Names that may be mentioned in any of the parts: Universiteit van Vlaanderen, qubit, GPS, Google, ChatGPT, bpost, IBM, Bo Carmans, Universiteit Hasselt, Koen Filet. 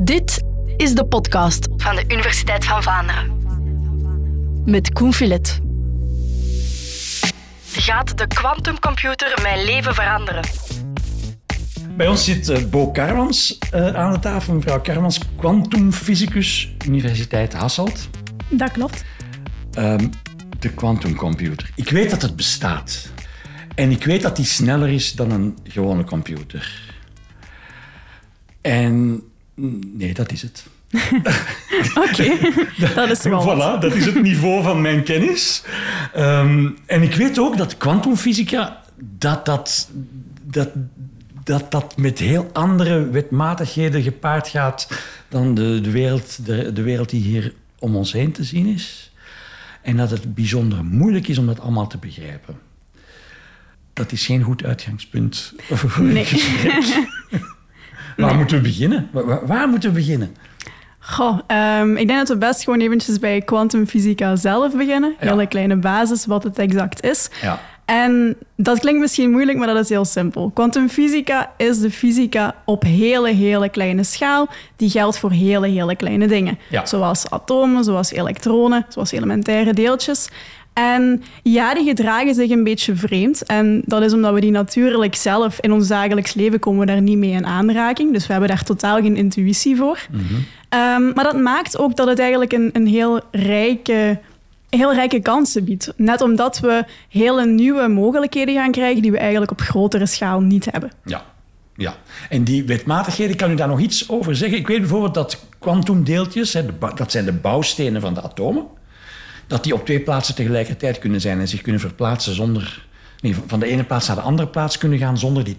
Dit is de podcast van de Universiteit van Vlaanderen. Met Koen Filet. Gaat de quantumcomputer mijn leven veranderen? Bij ons zit Bo Carmans aan de tafel. Mevrouw Carmans, quantumfysicus, Universiteit Hasselt. Dat klopt. De quantumcomputer. Ik weet dat het bestaat. En ik weet dat die sneller is dan een gewone computer. En... nee, dat is het. Oké, dat is wel. Voilà, dat is het niveau van mijn kennis. En ik weet ook dat kwantumfysica dat met heel andere wetmatigheden gepaard gaat dan de wereld die hier om ons heen te zien is. En dat het bijzonder moeilijk is om dat allemaal te begrijpen. Dat is geen goed uitgangspunt voor een gesprek. Waar moeten we beginnen? Waar moeten we beginnen? Goh, ik denk dat we best gewoon eventjes bij kwantumfysica zelf beginnen. Ja. Hele kleine basis, wat het exact is. Ja. En dat klinkt misschien moeilijk, maar dat is heel simpel. Kwantumfysica is de fysica op hele, hele kleine schaal. Die geldt voor hele, hele kleine dingen. Ja. Zoals atomen, zoals elektronen, zoals elementaire deeltjes. En ja, die gedragen zich een beetje vreemd. En dat is omdat we die natuurlijk zelf in ons dagelijks leven komen daar niet mee in aanraking. Dus we hebben daar totaal geen intuïtie voor. Mm-hmm. Maar dat maakt ook dat het eigenlijk een heel rijke kansen biedt. Net omdat we hele nieuwe mogelijkheden gaan krijgen die we eigenlijk op grotere schaal niet hebben. Ja, ja. En die wetmatigheden, kan u daar nog iets over zeggen? Ik weet bijvoorbeeld dat kwantumdeeltjes, dat zijn de bouwstenen van de atomen, dat die op twee plaatsen tegelijkertijd kunnen zijn en zich kunnen verplaatsen zonder... nee, van de ene plaats naar de andere plaats kunnen gaan zonder die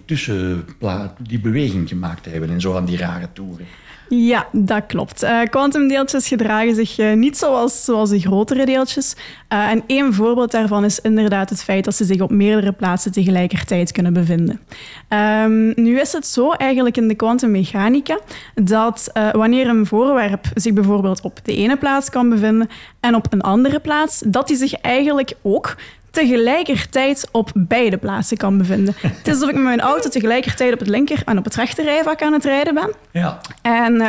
die beweging gemaakt te hebben en zo aan die rare toeren. Ja, dat klopt. Quantumdeeltjes gedragen zich niet zoals de grotere deeltjes. En één voorbeeld daarvan is inderdaad het feit dat ze zich op meerdere plaatsen tegelijkertijd kunnen bevinden. Nu is het zo eigenlijk in de kwantummechanica dat wanneer een voorwerp zich bijvoorbeeld op de ene plaats kan bevinden en op een andere plaats, dat die zich eigenlijk ook tegelijkertijd op beide plaatsen kan bevinden. Het is alsof ik met mijn auto tegelijkertijd op het linker- en op het rechterrijvak aan het rijden ben. Ja. En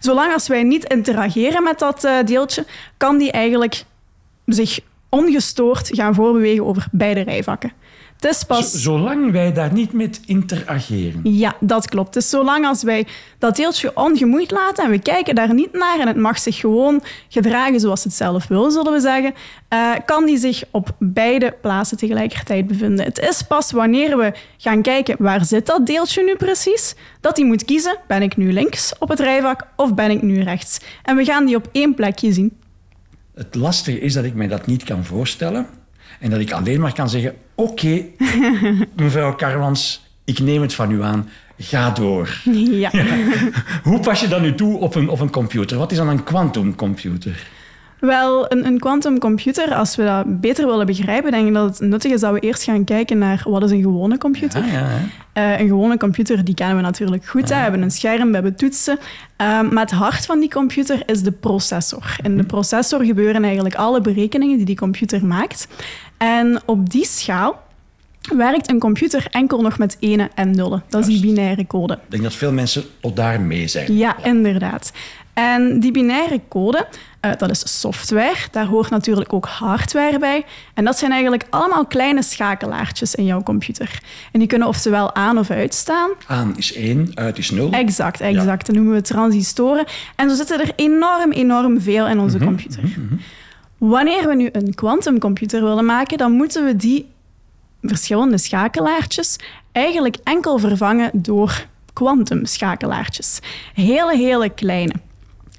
zolang als wij niet interageren met dat deeltje, kan die eigenlijk zich ongestoord gaan voorbewegen over beide rijvakken. Het is pas... Zolang wij daar niet mee interageren. Ja, dat klopt. Dus zolang als wij dat deeltje ongemoeid laten en we kijken daar niet naar en het mag zich gewoon gedragen zoals het zelf wil, zullen we zeggen, kan die zich op beide plaatsen tegelijkertijd bevinden. Het is pas wanneer we gaan kijken waar zit dat deeltje nu precies, dat die moet kiezen, ben ik nu links op het rijvak of ben ik nu rechts? En we gaan die op één plekje zien. Het lastige is dat ik mij dat niet kan voorstellen. En dat ik alleen maar kan zeggen, oké, mevrouw Carmans, ik neem het van u aan, ga door. Ja. Ja. Hoe pas je dat nu toe op een computer? Wat is dan een kwantumcomputer? Wel, een kwantumcomputer, als we dat beter willen begrijpen, denk ik dat het nuttig is dat we eerst gaan kijken naar wat is een gewone computer. Ja, ja. Een gewone computer, die kennen we natuurlijk goed. Ja. We hebben een scherm, we hebben toetsen. Maar het hart van die computer is de processor. In de processor gebeuren eigenlijk alle berekeningen die computer maakt. En op die schaal werkt een computer enkel nog met enen en nullen. Dat is die binaire code. Ik denk dat veel mensen tot daar mee zijn. Ja, ja. Inderdaad. En die binaire code, dat is software, daar hoort natuurlijk ook hardware bij. En dat zijn eigenlijk allemaal kleine schakelaartjes in jouw computer. En die kunnen oftewel aan of uitstaan. Aan is 1, uit is 0. Exact. Ja. Dat noemen we transistoren. En zo zitten er enorm veel in onze computer. Mm-hmm. Wanneer we nu een kwantumcomputer willen maken, dan moeten we die verschillende schakelaartjes eigenlijk enkel vervangen door kwantumschakelaartjes. Hele kleine.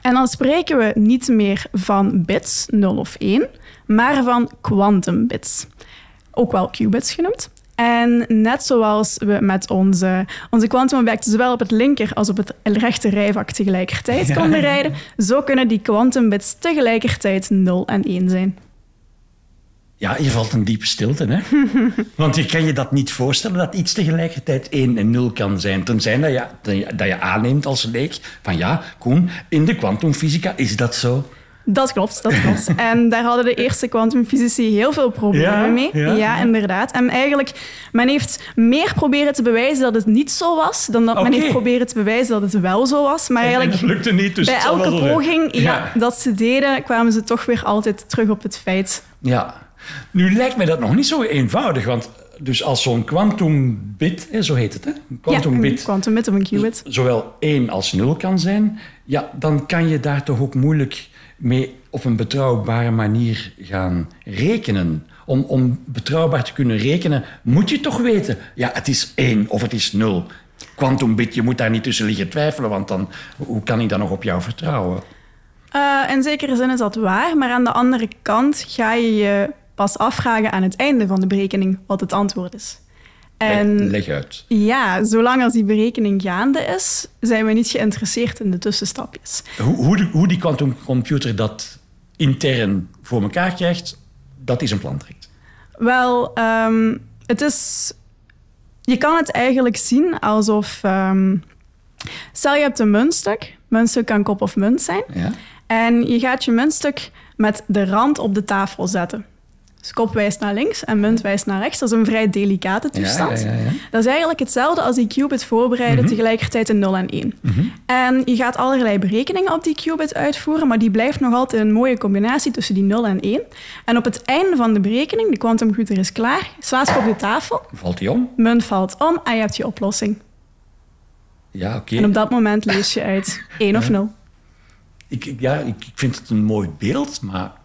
En dan spreken we niet meer van bits, 0 of 1, maar van quantumbits. Ook wel qubits genoemd. En net zoals we met onze kwantumobjecten zowel op het linker als op het rechter rijvak tegelijkertijd konden rijden, zo kunnen die quantumbits tegelijkertijd 0 en 1 zijn. Ja, je valt een diepe stilte, hè? Want je kan je dat niet voorstellen, dat iets tegelijkertijd 1 en 0 kan zijn. Tenzij dat je aanneemt als leek van ja, Koen, in de kwantumfysica is dat zo. Dat klopt, dat klopt. En daar hadden de eerste kwantumfysici heel veel problemen mee. Ja, inderdaad. En eigenlijk, men heeft meer proberen te bewijzen dat het niet zo was, dan dat men heeft proberen te bewijzen dat het wel zo was. Maar eigenlijk, en het lukte niet, dus bij elke poging dat ze deden, kwamen ze toch weer altijd terug op het feit. Ja. Nu lijkt mij dat nog niet zo eenvoudig, want dus als zo'n quantumbit, zo heet het, hè? Quantumbit, quantumbit of een qubit, zowel 1 als 0 kan zijn, ja, dan kan je daar toch ook moeilijk mee op een betrouwbare manier gaan rekenen. Om betrouwbaar te kunnen rekenen, moet je toch weten, ja, het is 1 of het is 0. Quantumbit, je moet daar niet tussen liggen twijfelen, want dan, hoe kan ik dan nog op jou vertrouwen? In zekere zin is dat waar, maar aan de andere kant ga je je pas afvragen aan het einde van de berekening wat het antwoord is. En leg uit. Ja, zolang als die berekening gaande is, zijn we niet geïnteresseerd in de tussenstapjes. Hoe die quantumcomputer dat intern voor elkaar krijgt, dat is een plan trekt. Wel, het is... Je kan het eigenlijk zien alsof... stel, je hebt een muntstuk. Muntstuk kan kop of munt zijn. Ja. En je gaat je muntstuk met de rand op de tafel zetten. Dus kop wijst naar links en munt wijst naar rechts. Dat is een vrij delicate toestand. Ja. Dat is eigenlijk hetzelfde als die qubit voorbereiden tegelijkertijd in 0 en 1. En je gaat allerlei berekeningen op die qubit uitvoeren, maar die blijft nog altijd een mooie combinatie tussen die 0 en 1. En op het einde van de berekening, de quantumcomputer is klaar, slaat je op de tafel. Valt die om? Munt valt om en je hebt je oplossing. Ja, oké. En op dat moment lees je uit 1 of 0. Ik vind het een mooi beeld, maar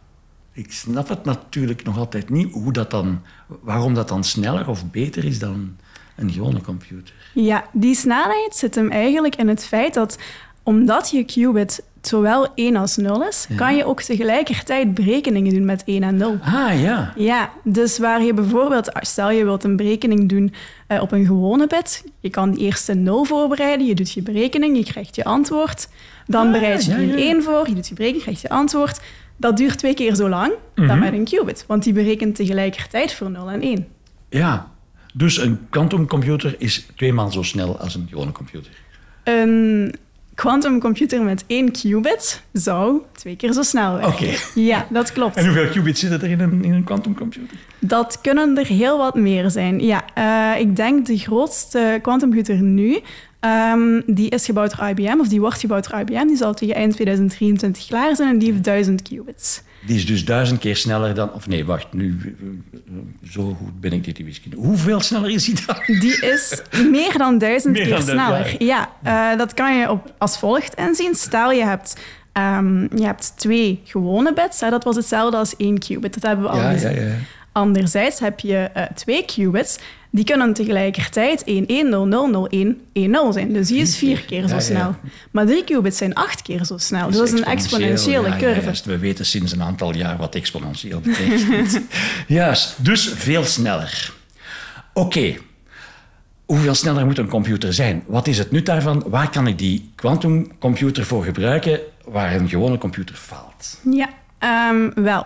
ik snap het natuurlijk nog altijd niet hoe dat dan, waarom dat dan sneller of beter is dan een gewone computer. Ja, die snelheid zit hem eigenlijk in het feit dat omdat je qubit zowel 1 als 0 is, kan je ook tegelijkertijd berekeningen doen met 1 en 0. Ah, ja. Ja, dus waar je bijvoorbeeld, stel je wilt een berekening doen op een gewone bit, je kan eerst een 0 voorbereiden, je doet je berekening, je krijgt je antwoord. Dan bereid je een 1 voor, je doet je berekening, krijgt je antwoord. Dat duurt 2 keer zo lang dan met een qubit, want die berekent tegelijkertijd voor 0 en 1. Ja, dus een quantumcomputer is 2 maal zo snel als een gewone computer. Een quantumcomputer met 1 qubit zou 2 keer zo snel werken. Oké. Ja, dat klopt. En hoeveel qubits zitten er in een quantumcomputer? Dat kunnen er heel wat meer zijn. Ja, ik denk de grootste quantumcomputer nu, die is gebouwd door IBM, of die wordt gebouwd door IBM. Die zal tegen eind 2023 klaar zijn en die heeft 1000 qubits. Die is dus 1000 keer sneller dan... Of nee, wacht, nu... Zo goed ben ik dit in wiskunde. Hoeveel sneller is die dan? Die is meer dan 1000 keer sneller. Ja. Dat kan je als volgt inzien. Stel, je hebt 2 gewone bits. Hè? Dat was hetzelfde als 1 qubit. Dat hebben we al gezien. Ja. Anderzijds heb je 2 qubits. Die kunnen tegelijkertijd 1, 1, 0, 0, 0, 1, 1, 0 zijn. Dus die is 4 keer zo snel. Ja. Maar 3 qubits zijn 8 keer zo snel. Dus dat is een exponentiële curve. Ja, we weten sinds een aantal jaar wat exponentieel betekent. Juist, dus veel sneller. Oké. Hoeveel sneller moet een computer zijn? Wat is het nut daarvan? Waar kan ik die quantumcomputer voor gebruiken waar een gewone computer faalt? Ja, wel.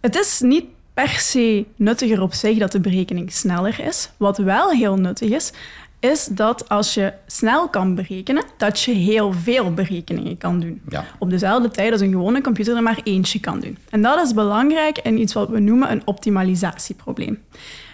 Het is niet per se nuttiger op zich dat de berekening sneller is. Wat wel heel nuttig is, is dat als je snel kan berekenen, dat je heel veel berekeningen kan doen. Ja. Op dezelfde tijd als een gewone computer er maar 1 kan doen. En dat is belangrijk in iets wat we noemen een optimalisatieprobleem.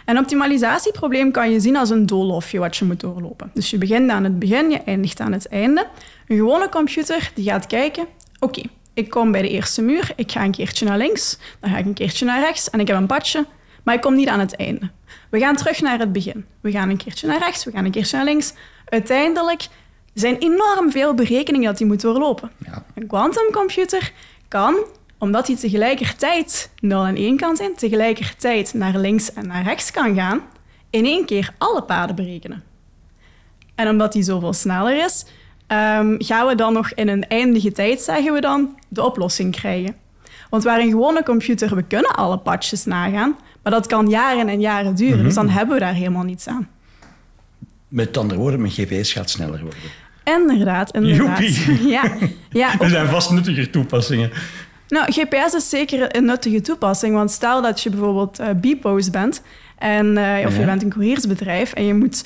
Een optimalisatieprobleem kan je zien als een doolhofje wat je moet doorlopen. Dus je begint aan het begin, je eindigt aan het einde. Een gewone computer die gaat kijken, oké. Ik kom bij de eerste muur, ik ga een keertje naar links, dan ga ik een keertje naar rechts en ik heb een padje, maar ik kom niet aan het einde. We gaan terug naar het begin. We gaan een keertje naar rechts, we gaan een keertje naar links. Uiteindelijk zijn enorm veel berekeningen dat hij moet doorlopen. Ja. Een quantumcomputer kan, omdat hij tegelijkertijd 0 en 1 kan zijn, tegelijkertijd naar links en naar rechts kan gaan, in 1 keer alle paden berekenen. En omdat hij zoveel sneller is, gaan we dan nog in een eindige tijd, zeggen we dan, de oplossing krijgen. Want waar een gewone computer, we kunnen alle patches nagaan, maar dat kan jaren en jaren duren. Dus dan hebben we daar helemaal niets aan. Met andere woorden, mijn GPS gaat sneller worden. Inderdaad. Joepie. Ja, er zijn vast nuttiger toepassingen. Nou, GPS is zeker een nuttige toepassing, want stel dat je bijvoorbeeld bpost bent, en, of je bent een couriersbedrijf en je moet...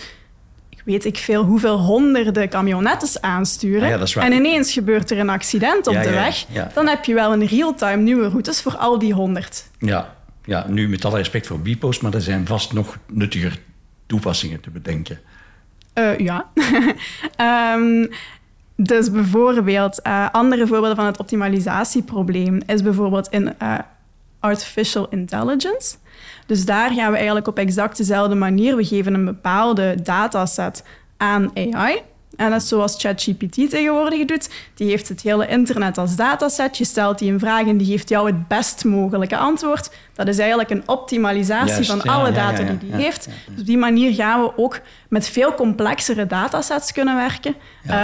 weet ik veel hoeveel honderden camionettes aansturen. Ja, dat is waar. En ineens gebeurt er een accident op de weg. Ja. Dan heb je wel in real-time nieuwe routes voor al die 100. Ja. Ja, nu met alle respect voor Bpost, maar er zijn vast nog nuttiger toepassingen te bedenken. Ja. Dus bijvoorbeeld, andere voorbeelden van het optimalisatieprobleem is bijvoorbeeld in artificial intelligence. Dus daar gaan we eigenlijk op exact dezelfde manier. We geven een bepaalde dataset aan AI. En dat is zoals ChatGPT tegenwoordig doet. Die heeft het hele internet als dataset. Je stelt die een vraag en die geeft jou het best mogelijke antwoord. Dat is eigenlijk een optimalisatie van alle data die die heeft. Ja. Dus op die manier gaan we ook met veel complexere datasets kunnen werken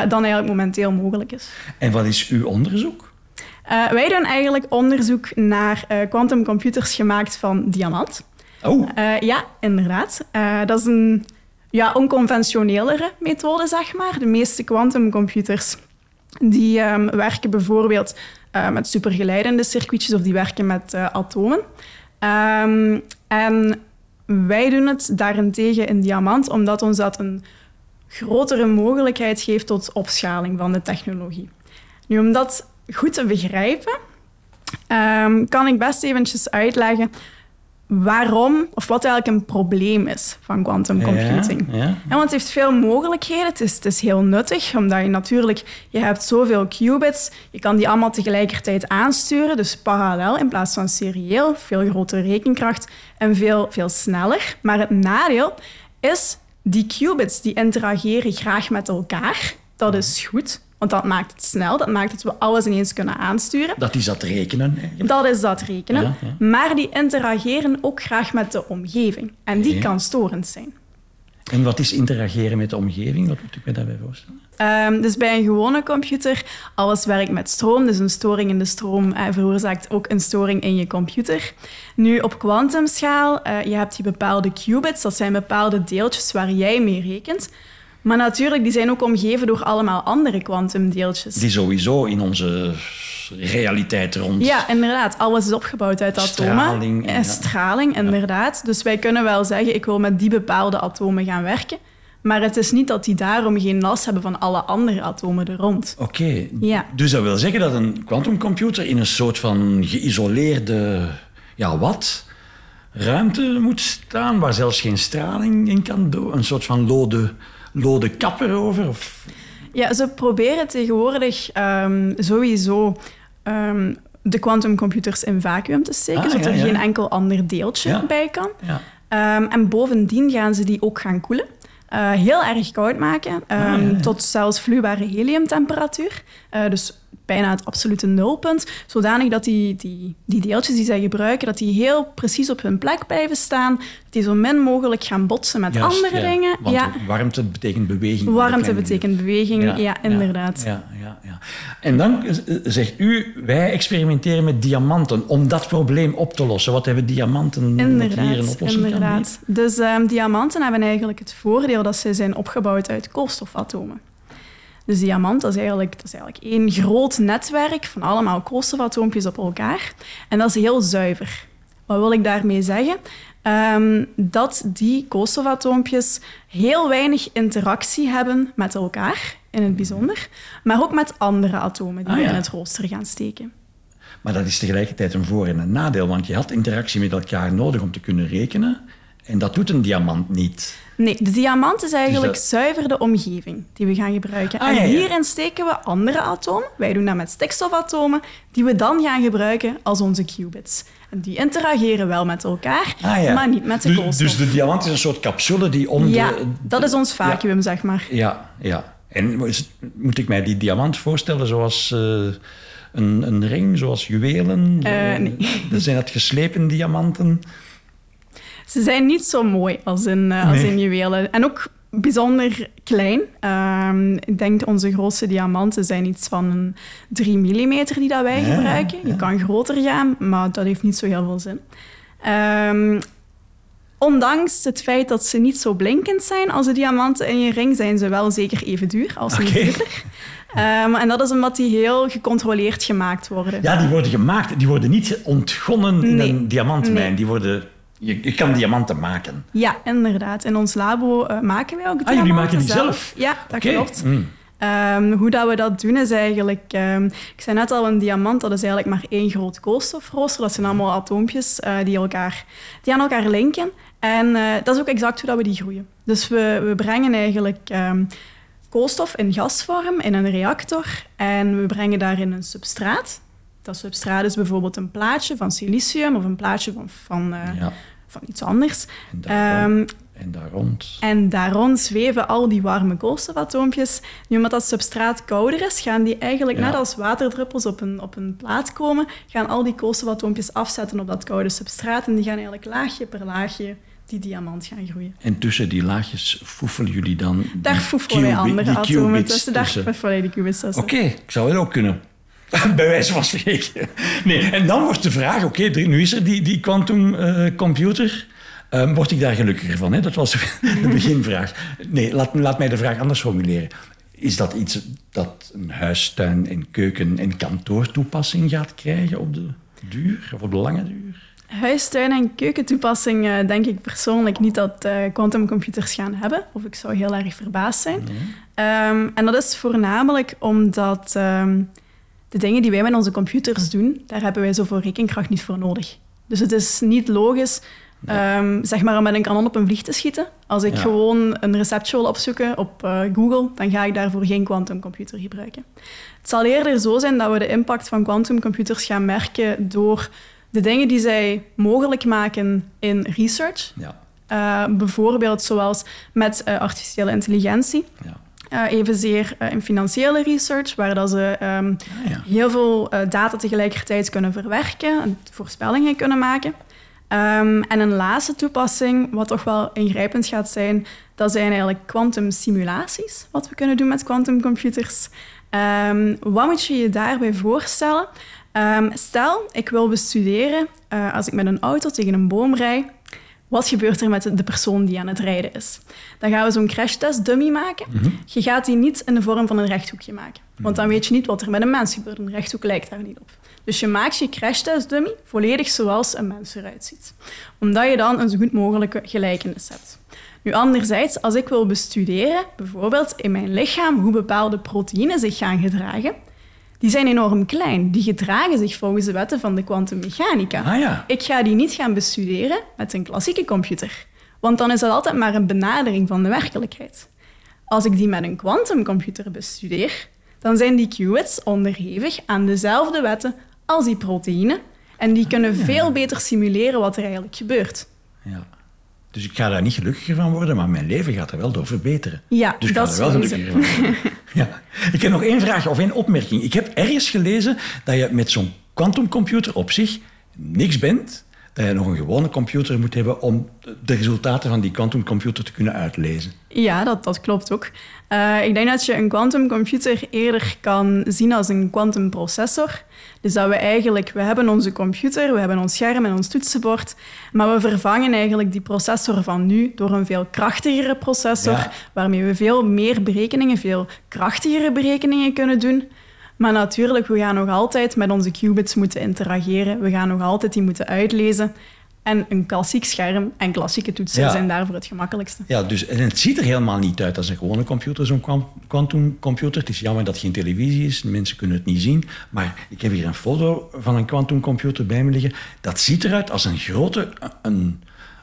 dan eigenlijk momenteel mogelijk is. En wat is uw onderzoek? Wij doen eigenlijk onderzoek naar quantumcomputers gemaakt van diamant. Oh. Ja, inderdaad. Dat is een... ja, onconventionelere methode, zeg maar. De meeste quantumcomputers die werken bijvoorbeeld met supergeleidende circuitjes of die werken met atomen. En wij doen het daarentegen in diamant, omdat ons dat een grotere mogelijkheid geeft tot opschaling van de technologie. Nu, om dat goed te begrijpen, kan ik best eventjes uitleggen waarom, of wat eigenlijk een probleem is van quantum computing. Ja, ja, ja. Want het heeft veel mogelijkheden. Het is heel nuttig, omdat je natuurlijk... je hebt zoveel qubits, je kan die allemaal tegelijkertijd aansturen. Dus parallel in plaats van serieel. Veel grotere rekenkracht en veel, veel sneller. Maar het nadeel is, die qubits die interageren graag met elkaar. Dat is goed. Want dat maakt het snel, dat maakt dat we alles ineens kunnen aansturen. Dat is dat rekenen. Eigenlijk. Dat is dat rekenen. Ja, ja. Maar die interageren ook graag met de omgeving. En die kan storend zijn. En wat is interageren met de omgeving? Wat moet ik me daarbij voorstellen? Dus bij een gewone computer, alles werkt met stroom. Dus een storing in de stroom veroorzaakt ook een storing in je computer. Nu, op kwantumschaal, je hebt die bepaalde qubits. Dat zijn bepaalde deeltjes waar jij mee rekent. Maar natuurlijk, die zijn ook omgeven door allemaal andere kwantumdeeltjes. Die sowieso in onze realiteit rond... Ja, inderdaad. Alles is opgebouwd uit atomen. Straling. En straling, inderdaad. Dus wij kunnen wel zeggen, ik wil met die bepaalde atomen gaan werken. Maar het is niet dat die daarom geen last hebben van alle andere atomen er rond. Oké. Okay. Ja. Dus dat wil zeggen dat een kwantumcomputer in een soort van geïsoleerde... ja, wat? Ruimte moet staan, waar zelfs geen straling in kan doen. Een soort van lode kapper over? Of? Ja, ze proberen tegenwoordig sowieso de quantumcomputers in vacuüm te steken, zodat er geen enkel ander deeltje bij kan. Ja. En bovendien gaan ze die ook gaan koelen. Heel erg koud maken, tot zelfs vloeibare heliumtemperatuur. Dus bijna het absolute nulpunt, zodanig dat die deeltjes die zij gebruiken, dat die heel precies op hun plek blijven staan, dat die zo min mogelijk gaan botsen met andere dingen. Want warmte betekent beweging. Warmte betekent beweging, ja inderdaad. Ja. En dan zegt u, wij experimenteren met diamanten om dat probleem op te lossen. Wat hebben diamanten hier een oplossing inderdaad. Kan dus diamanten hebben eigenlijk het voordeel dat ze zijn opgebouwd uit koolstofatomen. Dus diamant, dat is eigenlijk één groot netwerk van allemaal koolstofatoompjes op elkaar. En dat is heel zuiver. Wat wil ik daarmee zeggen? Dat die koolstofatoompjes heel weinig interactie hebben met elkaar, in het bijzonder. Maar ook met andere atomen die in het rooster gaan steken. Maar dat is tegelijkertijd een voor- en een nadeel. Want je had interactie met elkaar nodig om te kunnen rekenen. En dat doet een diamant niet. Nee, de diamant is eigenlijk zuiver de omgeving die we gaan gebruiken. En hierin steken we andere atomen. Wij doen dat met stikstofatomen, die we dan gaan gebruiken als onze qubits. En die interageren wel met elkaar, maar niet met de koolstof. Dus de diamant is een soort capsule die om dat is ons vacuüm, zeg maar. Ja. En moet ik mij die diamant voorstellen zoals... Een ring, zoals juwelen? Nee. Zijn dat geslepen diamanten? Ze zijn niet zo mooi als in juwelen. En ook bijzonder klein. Ik denk onze grootste diamanten zijn iets van een 3 mm die dat wij gebruiken. Je kan groter gaan, maar dat heeft niet zo heel veel zin. Ondanks het feit dat ze niet zo blinkend zijn als de diamanten in je ring, zijn ze wel zeker even duur als niet duurder. En dat is omdat die heel gecontroleerd gemaakt worden. Ja, die worden gemaakt. Die worden niet ontgonnen in een diamantmijn. Die worden... Je kan diamanten maken. Ja, inderdaad. In ons labo maken wij ook diamanten. Ah, jullie maken die zelf? Ja, dat klopt. Mm. Hoe dat we dat doen is eigenlijk... ik zei net al, een diamant, dat is eigenlijk maar één groot koolstofrooster. Dat zijn allemaal atoompjes die aan elkaar linken. En dat is ook exact hoe dat we die groeien. Dus we brengen eigenlijk koolstof in gasvorm in een reactor. En we brengen daarin een substraat. Dat substraat is bijvoorbeeld een plaatje van silicium of een plaatje van iets anders. En daar rond zweven al die warme koolstofatoompjes. Nu, omdat dat substraat kouder is, gaan die eigenlijk net als waterdruppels op een plaat komen, gaan al die koolstofatoompjes afzetten op dat koude substraat en die gaan eigenlijk laagje per laagje die diamant gaan groeien. En tussen die laagjes foefelen jullie dan... Daar foefelen wij andere atomen tussen. Daar foefelen wij die qubits tussen. Oké, ik zou het ook kunnen. Bij wijze van spreken. Nee. En dan wordt de vraag, oké, nu is er die quantumcomputer. Word ik daar gelukkiger van? Hè? Dat was de beginvraag. Nee, laat mij de vraag anders formuleren. Is dat iets dat een huistuin en keuken en kantoortoepassing gaat krijgen op de duur, of op de lange duur? Huistuin- en keukentoepassing denk ik persoonlijk niet dat quantumcomputers gaan hebben. Of ik zou heel erg verbaasd zijn. Nee. En dat is voornamelijk omdat... de dingen die wij met onze computers doen, daar hebben wij zoveel rekenkracht niet voor nodig. Dus het is niet logisch zeg maar om met een kanon op een vlieg te schieten. Als ik gewoon een receptje wil opzoeken op Google, dan ga ik daarvoor geen quantumcomputer gebruiken. Het zal eerder zo zijn dat we de impact van quantumcomputers gaan merken door de dingen die zij mogelijk maken in research. Ja. Bijvoorbeeld zoals met artificiële intelligentie. Ja. Evenzeer in financiële research, waar dat ze heel veel data tegelijkertijd kunnen verwerken en voorspellingen kunnen maken. En een laatste toepassing, wat toch wel ingrijpend gaat zijn, dat zijn eigenlijk kwantumsimulaties, wat we kunnen doen met kwantumcomputers. Wat moet je je daarbij voorstellen? Stel, ik wil bestuderen als ik met een auto tegen een boom rijd. Wat gebeurt er met de persoon die aan het rijden is? Dan gaan we zo'n crashtest-dummy maken. Mm-hmm. Je gaat die niet in de vorm van een rechthoekje maken. Want dan weet je niet wat er met een mens gebeurt. Een rechthoek lijkt daar niet op. Dus je maakt je crashtest-dummy volledig zoals een mens eruit ziet. Omdat je dan een zo goed mogelijke gelijkenis hebt. Nu, anderzijds, als ik wil bestuderen, bijvoorbeeld in mijn lichaam, hoe bepaalde proteïnen zich gaan gedragen... Die zijn enorm klein. Die gedragen zich volgens de wetten van de kwantummechanica. Ik ga die niet gaan bestuderen met een klassieke computer. Want dan is dat altijd maar een benadering van de werkelijkheid. Als ik die met een kwantumcomputer bestudeer, dan zijn die qubits onderhevig aan dezelfde wetten als die proteïnen. En die kunnen veel beter simuleren wat er eigenlijk gebeurt. Ja. Dus ik ga daar niet gelukkiger van worden, maar mijn leven gaat er wel door verbeteren. Ja, dus ik ga er wel gelukkiger van worden. Ja. Ik heb nog één vraag of één opmerking. Ik heb ergens gelezen dat je met zo'n quantumcomputer op zich niks bent. Dat je nog een gewone computer moet hebben om de resultaten van die quantumcomputer te kunnen uitlezen. Ja, dat klopt ook. Ik denk dat je een quantumcomputer eerder kan zien als een quantumprocessor. Dus dat we hebben onze computer, we hebben ons scherm en ons toetsenbord, maar we vervangen eigenlijk die processor van nu door een veel krachtigere processor, waarmee we veel meer berekeningen, veel krachtigere berekeningen kunnen doen. Maar natuurlijk, we gaan nog altijd met onze qubits moeten interageren. We gaan nog altijd die moeten uitlezen. En een klassiek scherm en klassieke toetsen zijn daarvoor het gemakkelijkste. Ja, dus en het ziet er helemaal niet uit als een gewone computer, zo'n quantumcomputer. Het is jammer dat het geen televisie is, mensen kunnen het niet zien. Maar ik heb hier een foto van een quantumcomputer bij me liggen. Dat ziet eruit als een grote,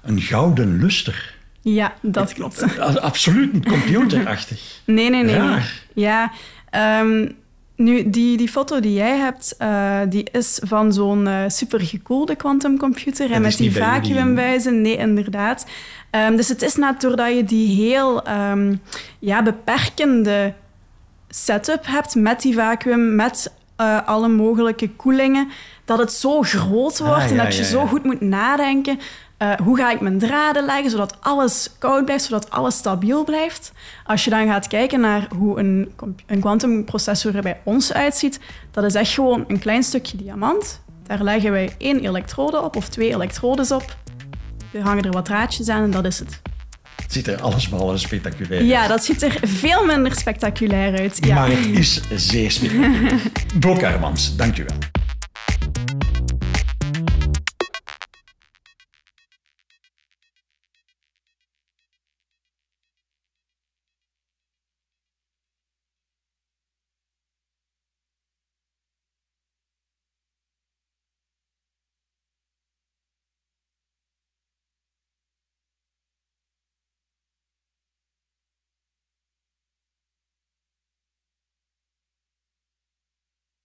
een gouden luster. Ja, dat klopt. Absoluut niet computerachtig. Nee. Raar. Ja, nu, die foto die jij hebt, die is van zo'n supergekoelde quantumcomputer. En met die vacuümbuizen. Nee, inderdaad. Dus het is net doordat je die heel beperkende setup hebt met die vacuüm, met alle mogelijke koelingen, dat het zo groot wordt en dat je zo goed moet nadenken. Hoe ga ik mijn draden leggen, zodat alles koud blijft, zodat alles stabiel blijft? Als je dan gaat kijken naar hoe een quantumprocessor er bij ons uitziet, dat is echt gewoon een klein stukje diamant. Daar leggen wij 1 elektrode op, of 2 elektrodes op. We hangen er wat draadjes aan en dat is het. Het ziet er allesbehalve spectaculair uit. Ja, dat ziet er veel minder spectaculair uit. Ja. Maar het is zeer spectaculair. Bo Carmans, dank je wel.